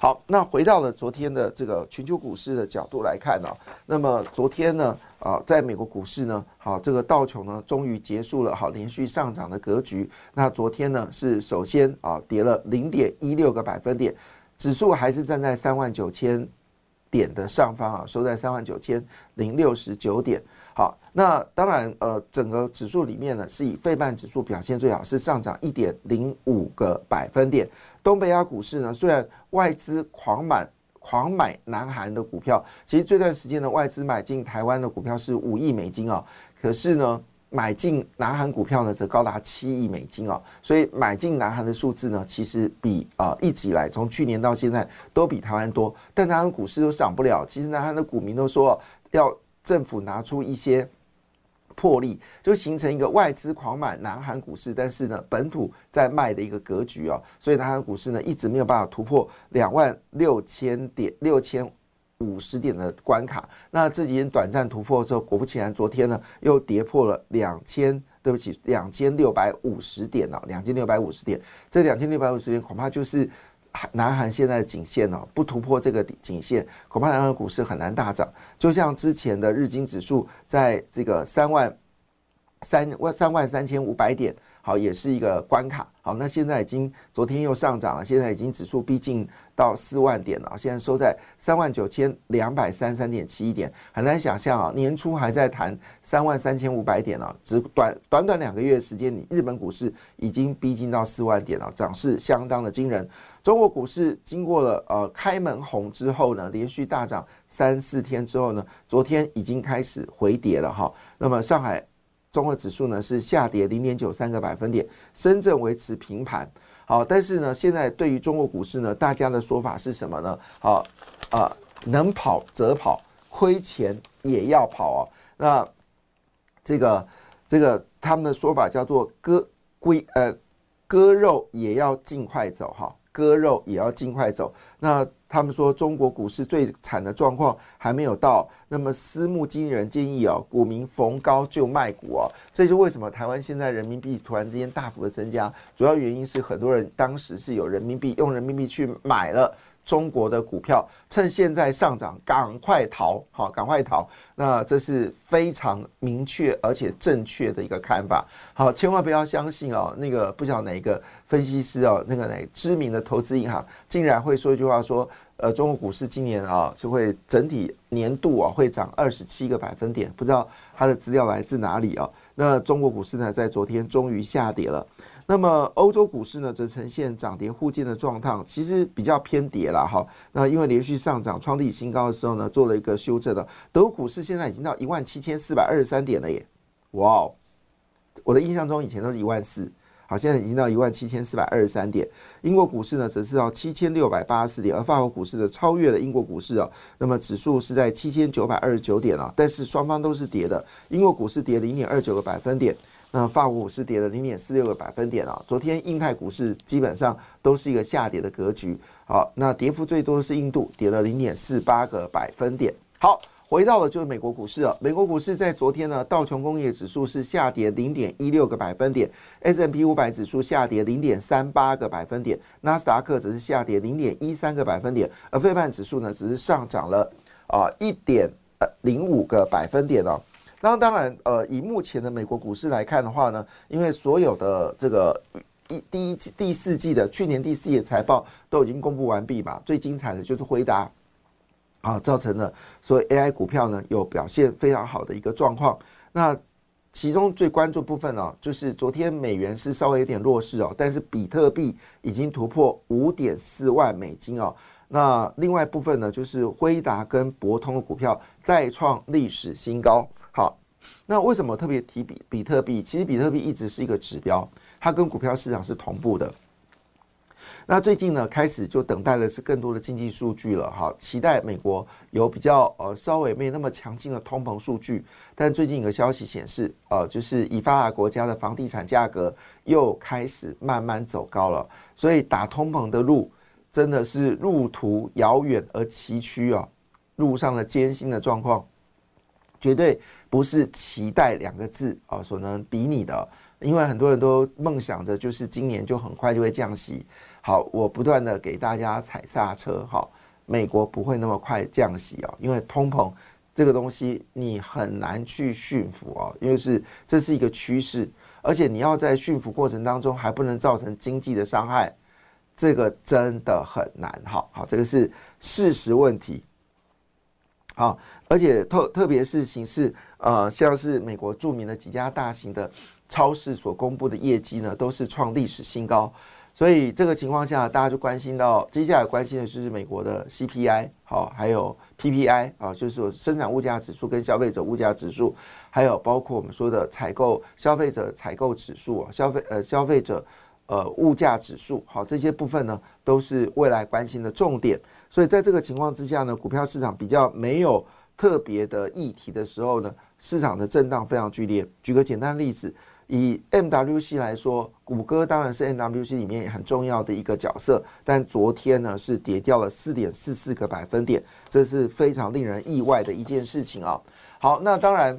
好，那回到了昨天的这个全球股市的角度来看哦，那么昨天呢在美国股市呢，好，这个道琼呢终于结束了好连续上涨的格局。那昨天呢是首先跌了 0.16 个百分点，指数还是站在39000点的上方收在39069点。好，那当然整个指数里面呢是以费半指数表现最好，是上涨 1.05 个百分点。东北亚股市呢，虽然外资狂买南韩的股票，其实这段时间的外资买进台湾的股票是5亿美金哦，可是呢买进南韩股票呢则高达7亿美金哦，所以买进南韩的数字呢其实比一直以来从去年到现在都比台湾多，但南韩股市都上不了。其实南韩的股民都说要政府拿出一些魄力，就形成一个外资狂买南韩股市，但是呢本土在卖的一个格局哦，所以南韩股市呢一直没有办法突破26050点的关卡。那这几天短暂突破之后，果不其然，昨天呢又跌破了2650点哦，2650点，这2650点恐怕就是南韩现在的颈线哦，不突破这个颈线，恐怕南韩股市很难大涨。就像之前的日经指数在这个33500点，好，也是一个关卡。好，那现在已经昨天又上涨了，现在已经指数逼近到40000点了，现在收在 39233.71 点。很难想象啊，年初还在谈 33500 点啊，只短短2个月时间里，日本股市已经逼近到40000点了，涨势相当的惊人。中国股市经过了开门红之后呢，连续大涨3-4天之后呢，昨天已经开始回跌了哈。那么上海综合指数呢是下跌 0.93 个百分点，深圳维持平盘。好，但是呢现在对于中国股市呢，大家的说法是什么呢？好，能跑则跑，亏钱也要跑哦。那这个他们的说法叫做割肉也要尽快走哈，割肉也要尽快走。那他们说中国股市最惨的状况还没有到，那么私募经纪人建议股民逢高就卖股这就是为什么台湾现在人民币突然之间大幅的增加，主要原因是很多人当时是有人民币，用人民币去买了中国的股票，趁现在上涨赶快逃，好，赶快逃。那这是非常明确而且正确的一个看法。好，千万不要相信那个不晓得哪一个分析师那个知名的投资银行竟然会说一句话说中国股市今年就会整体年度会涨27个百分点，不知道它的资料来自哪里那中国股市呢在昨天终于下跌了。那么欧洲股市呢则呈现涨跌互见的状态，其实比较偏跌啦哈。那因为连续上涨创历史新高的时候呢做了一个修正的。德国股市现在已经到 17423 点了耶，哇我的印象中以前都是14000，好，现在已经到 17423 点。英国股市呢则是到 7684 点，而法国股市呢超越了英国股市那么指数是在7929点但是双方都是跌的，英国股市跌 0.29 个百分点，那法国股市跌了 0.46 个百分点昨天印太股市基本上都是一个下跌的格局。好，那跌幅最多的是印度，跌了 0.48 个百分点。好，回到了就是美国股市美国股市在昨天呢，道琼工业指数是下跌 0.16 个百分点， S&P 500 指数下跌 0.38 个百分点，纳斯达克只是下跌 0.13 个百分点，而费半指数呢只是上涨了1.05 个百分点那当然以目前的美国股市来看的话呢，因为所有的这个第四季的去年第四季的财报都已经公布完毕嘛，最精彩的就是辉达造成了所以 AI 股票呢有表现非常好的一个状况。那其中最关注部分就是昨天美元是稍微有点弱势但是比特币已经突破 5.4 万美金那另外部分呢就是辉达跟博通的股票再创历史新高。好，那为什么特别提比特币？其实比特币一直是一个指标，它跟股票市场是同步的。那最近呢，开始就等待的是更多的经济数据了哈，期待美国有比较稍微没那么强劲的通膨数据。但最近有个消息显示，就是以发达国家的房地产价格又开始慢慢走高了，所以打通膨的路真的是路途遥远而崎岖啊，路上的艰辛的状况，绝对不是期待两个字啊所能比拟的。因为很多人都梦想着就是今年就很快就会降息，好，我不断的给大家踩刹车，好，美国不会那么快降息哦，因为通膨这个东西你很难去驯服哦，因为这是一个趋势，而且你要在驯服过程当中还不能造成经济的伤害，这个真的很难，好，这个是事实问题。好，而且特别事情是像是美国著名的几家大型的超市所公布的业绩呢，都是创历史新高，所以这个情况下，大家就关心到接下来关心的就是美国的 CPI， 好，还有 PPI 啊，就是说生产物价指数跟消费者物价指数，还有包括我们说的消费者采购指数、消费者物价指数，好，这些部分呢都是未来关心的重点。所以在这个情况之下呢，股票市场比较没有特别的议题的时候呢，市场的震荡非常剧烈。举个简单的例子。以 MWC 来说，谷歌当然是 MWC 里面很重要的一个角色，但昨天呢是跌掉了 4.44 个百分点，这是非常令人意外的一件事情啊。好，那当然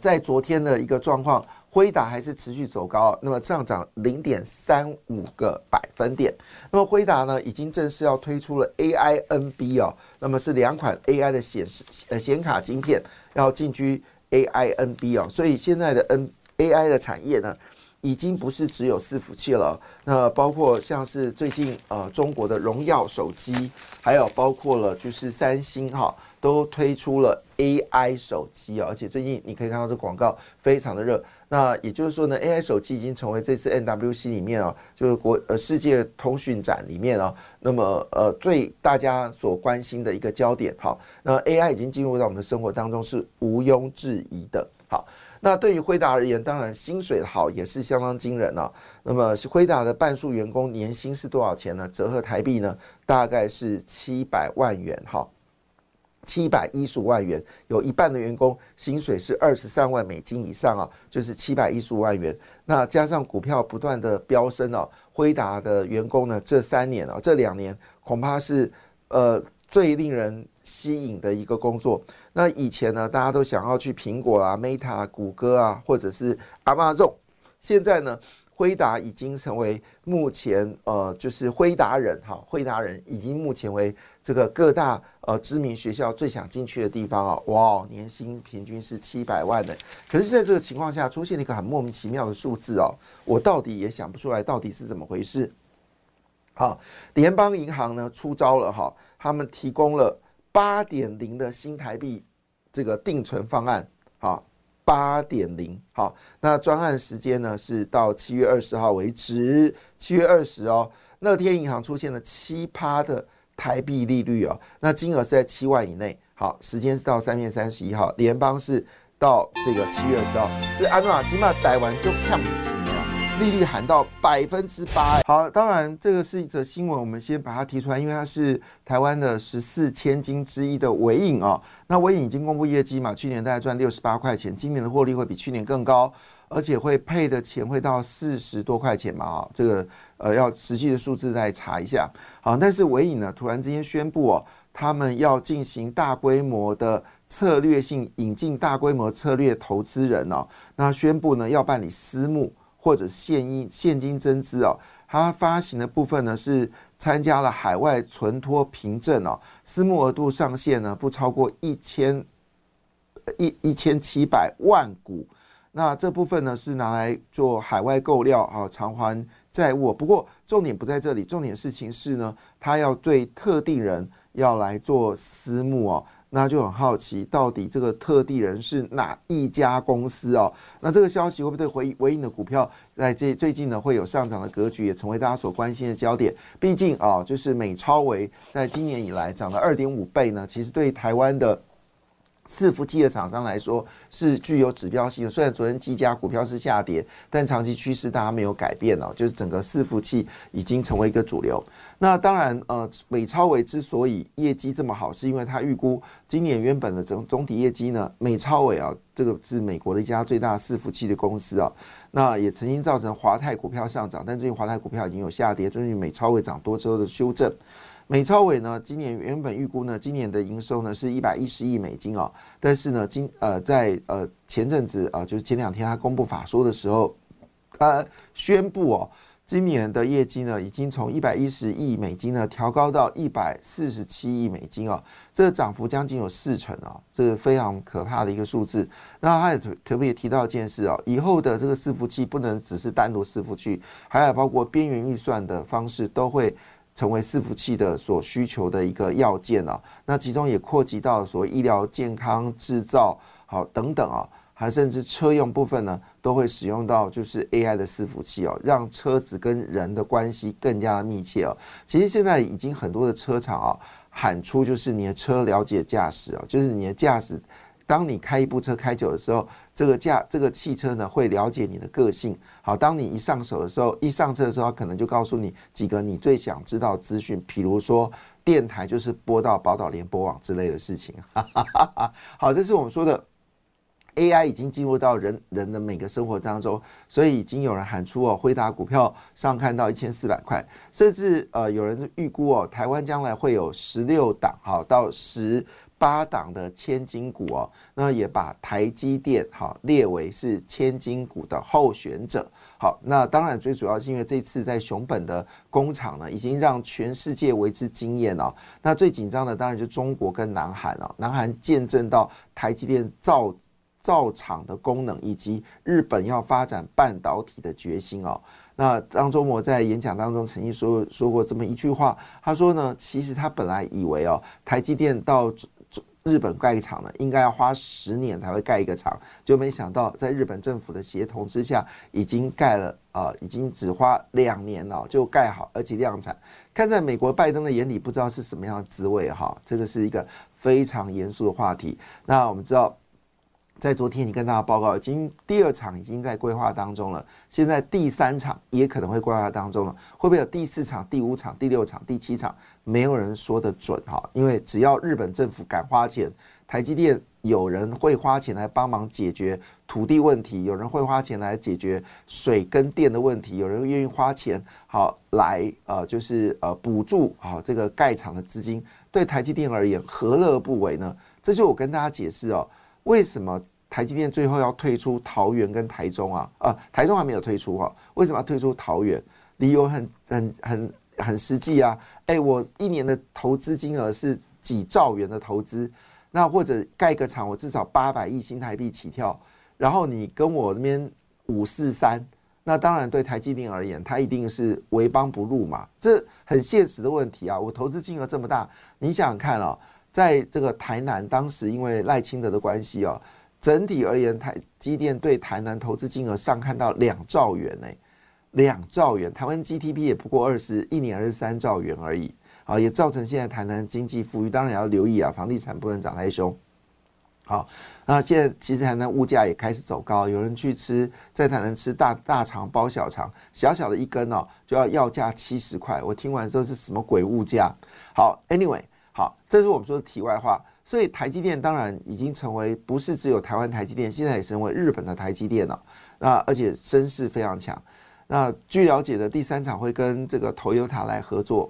在昨天的一个状况，辉达还是持续走高，那么上涨 0.35 个百分点。那么辉达呢已经正式要推出了 AINB 哦，那么是2款 AI 的显卡晶片要进军 AINB 哦，所以现在的AI 的产业呢，已经不是只有伺服器了，那包括像是最近中国的荣耀手机，还有包括了就是三星哈，都推出了 AI 手机啊，而且最近你可以看到这广告非常的热。那也就是说呢 ，AI 手机已经成为这次 MWC 里面啊，就是世界通讯展里面啊，那么最大家所关心的一个焦点。好，那 AI 已经进入到我们的生活当中是毋庸置疑的。好。那对于辉达而言，当然薪水好也是相当惊人啊。那么辉达的半数员工年薪是多少钱呢？折合台币呢，大概是700万元，哈，715万元。有一半的员工薪水是23万美金以上啊，就是715万元。那加上股票不断的飙升啊，辉达的员工呢，这2年恐怕是最令人吸引的一个工作。那以前呢，大家都想要去苹果啊、Meta、谷歌啊，或者是 Amazon。现在呢，辉达已经成为目前就是辉达人已经目前为这个各大知名学校最想进去的地方啊。哇，年薪平均是700万的。可是在这个情况下，出现了一个很莫名其妙的数字哦，我到底也想不出来到底是怎么回事。好，联邦银行呢出招了哈，他们提供了 8.0 的新台币这个定存方案，好 8.0， 好，那专案时间呢是到7月20号为止，7月20哦，乐天银行出现了 7% 的台币利率哦，那金额是在7万以内，好，时间是到3月31号，联邦是到这个7月20号，是安娜起码台湾就看不起了。利率喊到8%。好，当然这个是一则新闻，我们先把它提出来，因为它是台湾的14千金之一的微影啊。那微影已经公布业绩嘛，去年大概赚68块钱，今年的获利会比去年更高，而且会配的钱会到40多块钱嘛啊，这个要实际的数字再查一下。好，但是微影呢，突然之间宣布哦，他们要进行大规模的策略性引进大规模策略投资人哦，那宣布呢要办理私募。或者现金增资哦，它发行的部分呢是参加了海外存托凭证哦，私募额度上限呢不超过1700万股，那这部分呢是拿来做海外购料啊，偿还债务。不过重点不在这里，重点事情是呢，它要对特定人要来做私募哦。那就很好奇，到底这个特定人是哪一家公司哦？那这个消息会不会对微影的股票在最近呢会有上涨的格局，也成为大家所关心的焦点？毕竟啊，就是美超微在今年以来涨了2.5倍呢，其实对台湾的伺服器的厂商来说是具有指标性的。虽然昨天技嘉股票是下跌，但长期趋势大家没有改变哦，就是整个伺服器已经成为一个主流。那当然，美超微之所以业绩这么好，是因为它预估今年原本的总体业绩呢，美超微啊，这个是美国的一家最大伺服器的公司啊，那也曾经造成华泰股票上涨，但最近华泰股票已经有下跌，根据美超微涨多之后的修正。美超微呢，今年原本预估呢，今年的营收呢是110亿美金哦，但是呢，前阵子就是前两天他公布法说的时候，他宣布哦，今年的业绩呢已经从110亿美金呢调高到147亿美金哦，这个涨幅将近有40%哦，这是非常可怕的一个数字。那他也特别提到一件事哦，以后的这个伺服器不能只是单独伺服器，还有包括边缘运算的方式都会成为伺服器的所需求的一个要件啊，那其中也扩及到所谓医疗健康、制造好等等啊，还甚至车用部分呢，都会使用到就是 AI 的伺服器哦，让车子跟人的关系更加的密切哦。其实现在已经很多的车厂啊，喊出就是你的车了解驾驶哦，就是你的驾驶，当你开一部车开久的时候，这个汽车呢会了解你的个性。好，当你一上车的时候，它可能就告诉你几个你最想知道的资讯，比如说电台就是播到宝岛联播网之类的事情。好，这是我们说的 AI 已经进入到人的每个生活当中，所以已经有人喊出哦，辉达股票上看到1400块，甚至有人预估哦，台湾将来会有16档好到18档的千金股哦，那也把台积电好列为是千金股的候选者。好，那当然最主要是因为这次在熊本的工厂呢，已经让全世界为之惊艳哦。那最紧张的当然就是中国跟南韩哦，南韩见证到台积电造厂的功能，以及日本要发展半导体的决心哦。那张忠谋在演讲当中曾经说过这么一句话，他说呢，其实他本来以为哦，台积电到日本盖厂呢，应该要花10年才会盖一个厂，就没想到在日本政府的协同之下，已经盖了已经只花2年了就盖好，而且量产。看在美国拜登的眼里，不知道是什么样的滋味哈。这个是一个非常严肃的话题。那我们知道，在昨天已经跟大家报告，已经第2场已经在规划当中了，现在第3场也可能会规划当中了，会不会有第4场、第5场、第6场、第7场？没有人说得准哈，因为只要日本政府敢花钱，台积电有人会花钱来帮忙解决土地问题，有人会花钱来解决水跟电的问题，有人愿意花钱好来补助好这个盖厂的资金，对台积电而言何乐而不为呢？这就我跟大家解释哦。为什么台积电最后要退出桃园跟台中啊？台中还没有退出啊，为什么要退出桃园？理由很实际啊！我1年的投资金额是几兆元的投资，那或者盖个厂，我至少800亿新台币起跳。然后你跟我那边543，那当然对台积电而言，它一定是为邦不入嘛，这很现实的问题啊！我投资金额这么大，你想想看啊。在这个台南，当时因为赖清德的关系哦，整体而言，台积电对台南投资金额上看到2兆元呢，2兆元，台湾 GDP 也不过23兆元而已啊，也造成现在台南经济富裕，当然也要留意啊，房地产不能涨太凶。好，那现在其实台南物价也开始走高，有人去在台南吃大肠包小肠，小小的一根哦就要价70块，我听完之后是什么鬼物价？好 ，anyway。好，这是我们说的题外话。所以台积电当然已经成为不是只有台湾台积电，现在也成为日本的台积电了，那而且声势非常强。那据了解的第3场会跟这个 Toyota 来合作，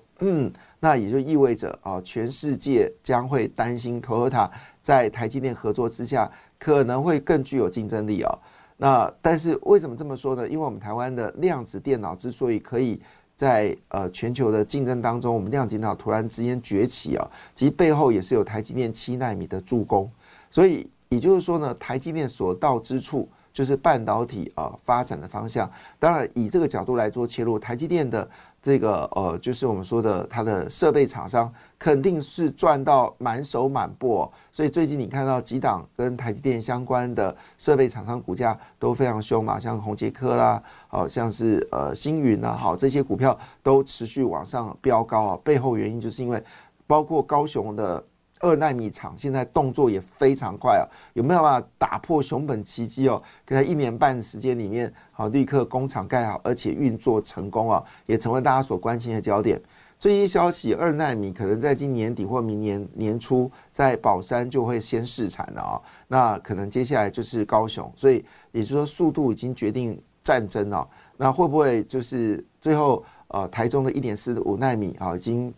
那也就意味着啊，全世界将会担心 Toyota 在台积电合作之下可能会更具有竞争力哦。那但是为什么这么说呢？因为我们台湾的量子电脑之所以可以在全球的竞争当中，我们量子电脑突然之间崛起啊，其实背后也是有台积电7奈米的助攻。所以也就是说呢，台积电所到之处就是半导体发展的方向。当然以这个角度来做切入，台积电的这个就是我们说的它的设备厂商肯定是赚到满手满钵哦。所以最近你看到几档跟台积电相关的设备厂商股价都非常凶嘛，像宏捷科啦，像是星云啦，好，这些股票都持续往上飙高啊。背后原因就是因为包括高雄的2奈米厂现在动作也非常快啊，有没有办法打破熊本奇迹哦？可在1年半时间里面，好，立刻工厂盖好，而且运作成功啊，也成为大家所关心的焦点。最新消息，2奈米可能在今年底或明年年初在宝山就会先试产了啊，那可能接下来就是高雄，所以也就是说速度已经决定战争了啊。那会不会就是最后？台中的1.45奈米啊，已经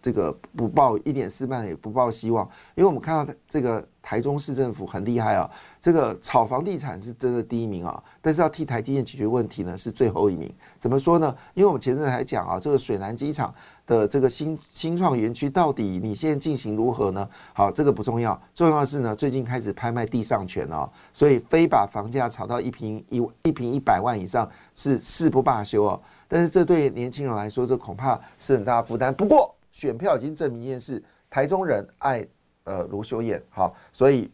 这个不抱1.4万也不抱希望，因为我们看到这个台中市政府很厉害啊，这个炒房地产是真的第一名啊，但是要替台积电解决问题呢是最后一名。怎么说呢？因为我们前阵还讲啊，这个水南机场的这个新创园区到底你现在进行如何呢？好，这个不重要，重要的是呢，最近开始拍卖地上权啊，所以非把房价炒到一平100万以上是誓不罢休啊。但是这对年轻人来说，这恐怕是很大的负担。不过，选票已经证明一件事：台中人爱卢秀燕，好，所以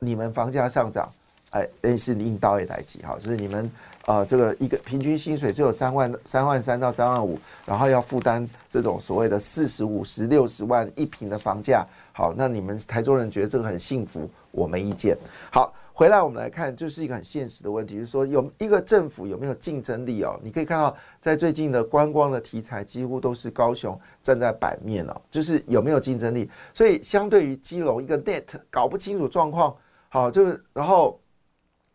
你们房价上涨，哎，是应刀也来急，好，就是你们这个一个平均薪水只有3万3到3万5，然后要负担这种所谓的40、50、60万一平的房价，好，那你们台中人觉得这个很幸福，我没意见。好。回来我们来看，就是一个很现实的问题，就是说有一个政府有没有竞争力哦？你可以看到，在最近的观光的题材，几乎都是高雄站在版面哦，就是有没有竞争力。所以相对于基隆一个 net 搞不清楚状况，好，就是然后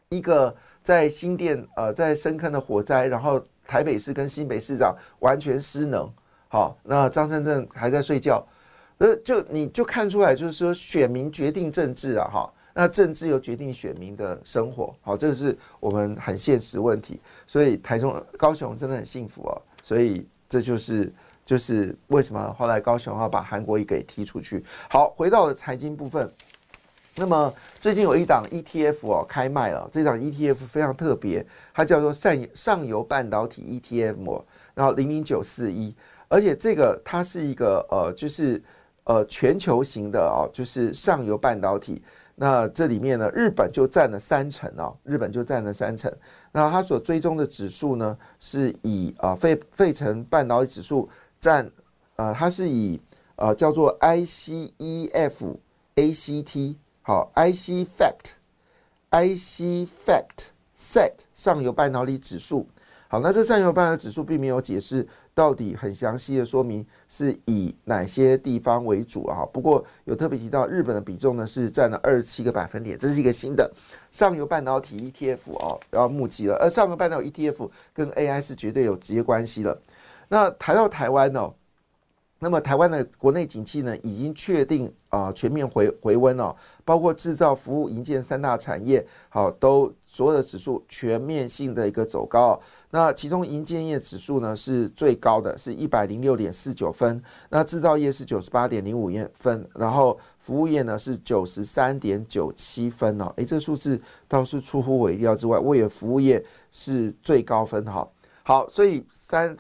一个在新店在深坑的火灾，然后台北市跟新北市长完全失能，好，那张善政还在睡觉，就你就看出来，就是说选民决定政治啊，哈。那政治又决定选民的生活，好，这是我们很现实问题，所以台中、高雄真的很幸福哦，所以这就是为什么后来高雄要把韩国瑜给踢出去。好，回到了财经部分，那么最近有一档 ETF 哦开卖了，这档 ETF 非常特别，它叫做上游半导体 ETF 哦，然后00941，而且这个它是一个全球型的哦，就是上游半导体。那这里面呢，日本就占了3成哦，日本就占了3成。那它所追踪的指数呢，是以费城半导体指数占，它是以叫做 ICEFACT 好 ICEFACT set 上游半导体指数。好，那这上游半导体指数并没有解释到底很详细的说明是以哪些地方为主啊？不过有特别提到日本的比重呢是占了27个百分点，这是一个新的上游半导体 ETF 哦，要募集了。而上游半导体 ETF 跟 AI 是绝对有直接关系了。那谈到台湾哦，那么台湾的国内景气呢已经确定全面回温哦，包括制造、服务、营建3大产业，好都。所有的指数全面性的一个走高，那其中营建业指数呢是最高的，是 106.49 分，那制造业是 98.05 分，然后服务业呢是 93.97 分哦，这数字倒是出乎我意料之外，我以为服务业是最高分哈。好，所以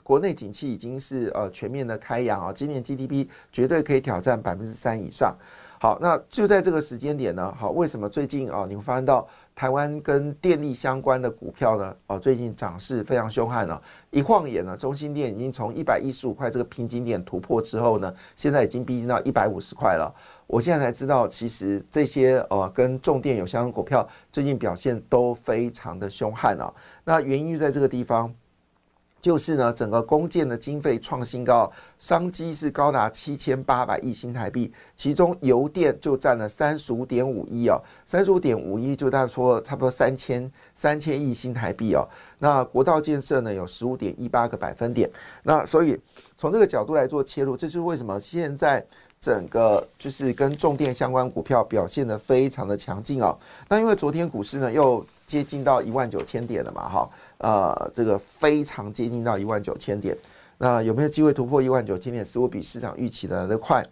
国内景气已经是全面的开扬啊，今年 GDP 绝对可以挑战 3% 以上。好，那就在这个时间点呢，好，为什么最近啊你会发现到台湾跟电力相关的股票呢，最近涨势非常凶悍了，一晃眼呢，中兴电已经从115块这个瓶颈点突破之后呢，现在已经逼近到150块了。我现在才知道，其实这些跟重电有相关股票最近表现都非常的凶悍啊。那原因在这个地方，就是呢，整个公建的经费创新高，商机是高达7800亿新台币，其中油电就占了35.5亿哦，35.5亿就大概说差不多3000亿新台币哦。那国道建设呢有15.18个百分点，那所以从这个角度来做切入，这就是为什么现在整个就是跟重电相关股票表现得非常的强劲哦。那因为昨天股市呢又接近到19000点了嘛哈。这个非常接近到19000点，那有没有机会突破19000点？似乎比市场预期的来得快。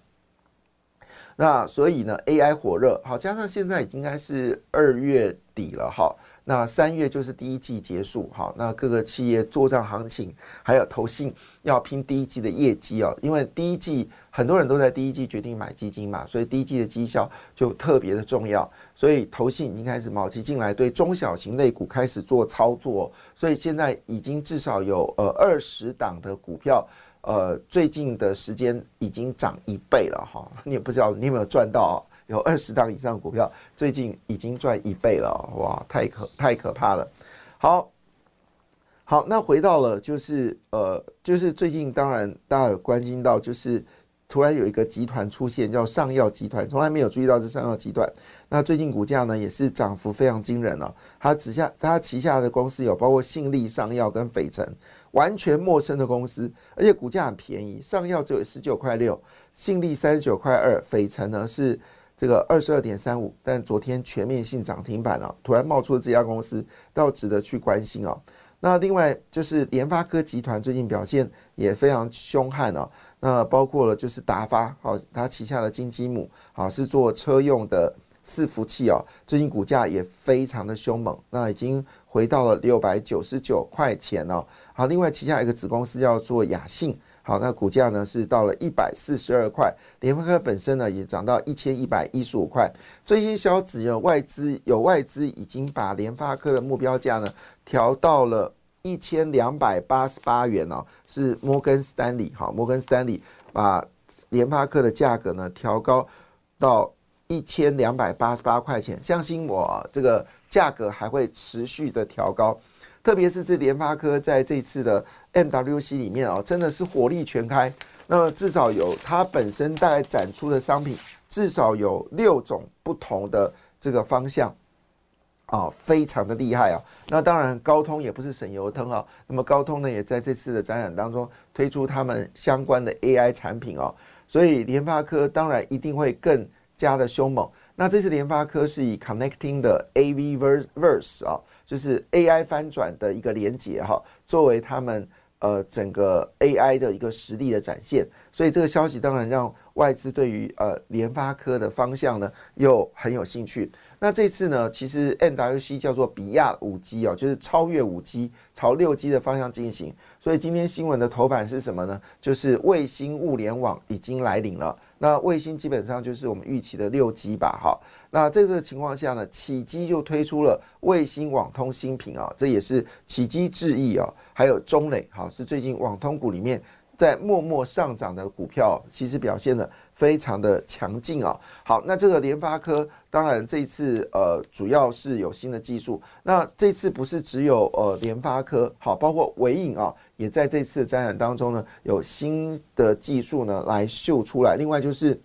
那所以呢 ，AI 火热，好，加上现在应该是2月底了，好，那3月就是第一季结束，好，那各个企业做账行情，还有投信要拼第一季的业绩哦，因为第一季很多人都在第一季决定买基金嘛，所以第一季的绩效就特别的重要。所以投信已经开始卯起劲来，对中小型类股开始做操作，所以现在已经至少有20档的股票，最近的时间已经涨1倍了哈，你也不知道你有没有赚到、哦，有20档以上的股票最近已经赚1倍了、哦，哇，太可怕了。好，那回到了就是最近当然大家有关心到，就是突然有一个集团出现叫上药集团，从来没有注意到这上药集团。那最近股价呢也是涨幅非常惊人哦，它旗下的公司有包括信利、上药跟斐城，完全陌生的公司，而且股价很便宜，上药只有19.6块，信利39.2块，斐城呢是这个 22.35， 但昨天全面性涨停板哦，突然冒出这家公司，倒值得去关心哦。那另外就是联发科集团最近表现也非常凶悍哦，那包括了就是达发，好，它旗下的金鸡母，好，是做车用的伺服器哦，最近股价也非常的凶猛，那已经回到了699块钱哦。好，另外旗下一个子公司叫做雅信。好，那股价呢是到了142块，联发科本身呢也涨到1115块。最新消息有外资已经把联发科的目标价呢调到了1288元哦，是摩根斯丹利把联发科的价格呢调高到1288块钱，相信我、啊、这个价格还会持续的调高。特别是这联发科在这次的 MWC 里面哦，真的是火力全开。那么至少有它本身大概展出的商品，至少有6种不同的这个方向，啊，非常的厉害啊。那当然高通也不是省油灯啊。那么高通呢也在这次的展览当中推出他们相关的 AI 产品哦。所以联发科当然一定会更加的凶猛。那这次联发科是以 Connecting 的 AVverse 啊，就是 AI 翻转的一个连结哈，作为他们整个 AI 的一个实力的展现，所以这个消息当然让外资对于联发科的方向呢又很有兴趣。那这次呢，其实 MWC 叫做比亚 5G 哦，就是超越 5G 朝 6G 的方向进行。所以今天新闻的头版是什么呢？就是卫星物联网已经来临了。那卫星基本上就是我们预期的 6G 吧，好，那在这个情况下呢，启碁就推出了卫星网通新品啊，这也是启碁智易啊，还有中磊，好，是最近网通股里面在默默上涨的股票，其实表现的非常的强劲啊。好，那这个联发科当然这次主要是有新的技术，那这次不是只有联发科，好，包括微影啊，也在这次展览当中呢有新的技术呢来秀出来。另外就是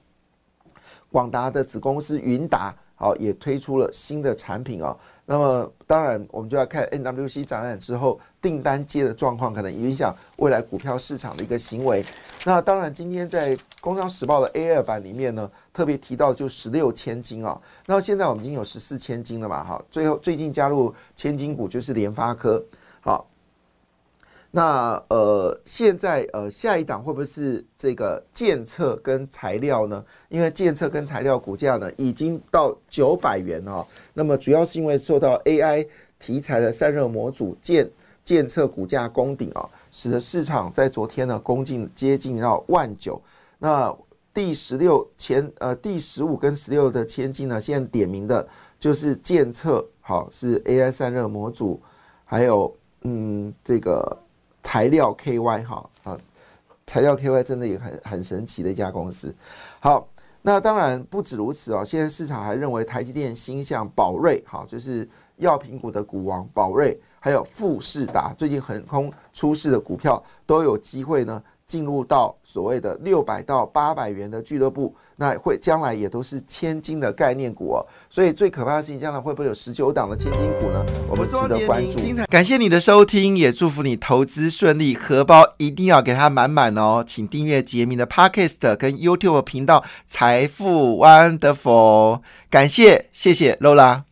广达的子公司云达，好，也推出了新的产品啊。那么当然我们就要看 MWC 展览之后订单接的状况，可能影响未来股票市场的一个行为。那当然今天在工商时报的 A2 版里面呢特别提到就16千金啊，那现在我们已经有14千金了嘛，好，最近加入千金股就是联发科。好，那现在下一档会不会是这个建测跟材料呢？因为建测跟材料股价呢已经到900元哦，那么主要是因为受到 AI 题材的散热模组建测股价攻顶哦，使得市场在昨天呢攻进接近到19,000。那第15跟16的千金呢，现在点名的就是建测，好，是 AI 散热模组，还有这个材料 KY 哈，啊，材料 KY 真的也很神奇的一家公司。好，那当然不止如此哦，现在市场还认为台积电新向宝瑞，好，就是药品股的股王宝瑞，还有富士达最近横空出世的股票都有机会呢进入到所谓的600到800元的俱乐部，那会将来也都是千金的概念股哦。所以最可怕的事情，将来会不会有19档的千金股呢？我们值得关注。感谢你的收听，也祝福你投资顺利，荷包一定要给它满满哦。请订阅杰明的 Podcast 跟 YouTube 频道财富 Wonderful。感谢，谢谢 Lola。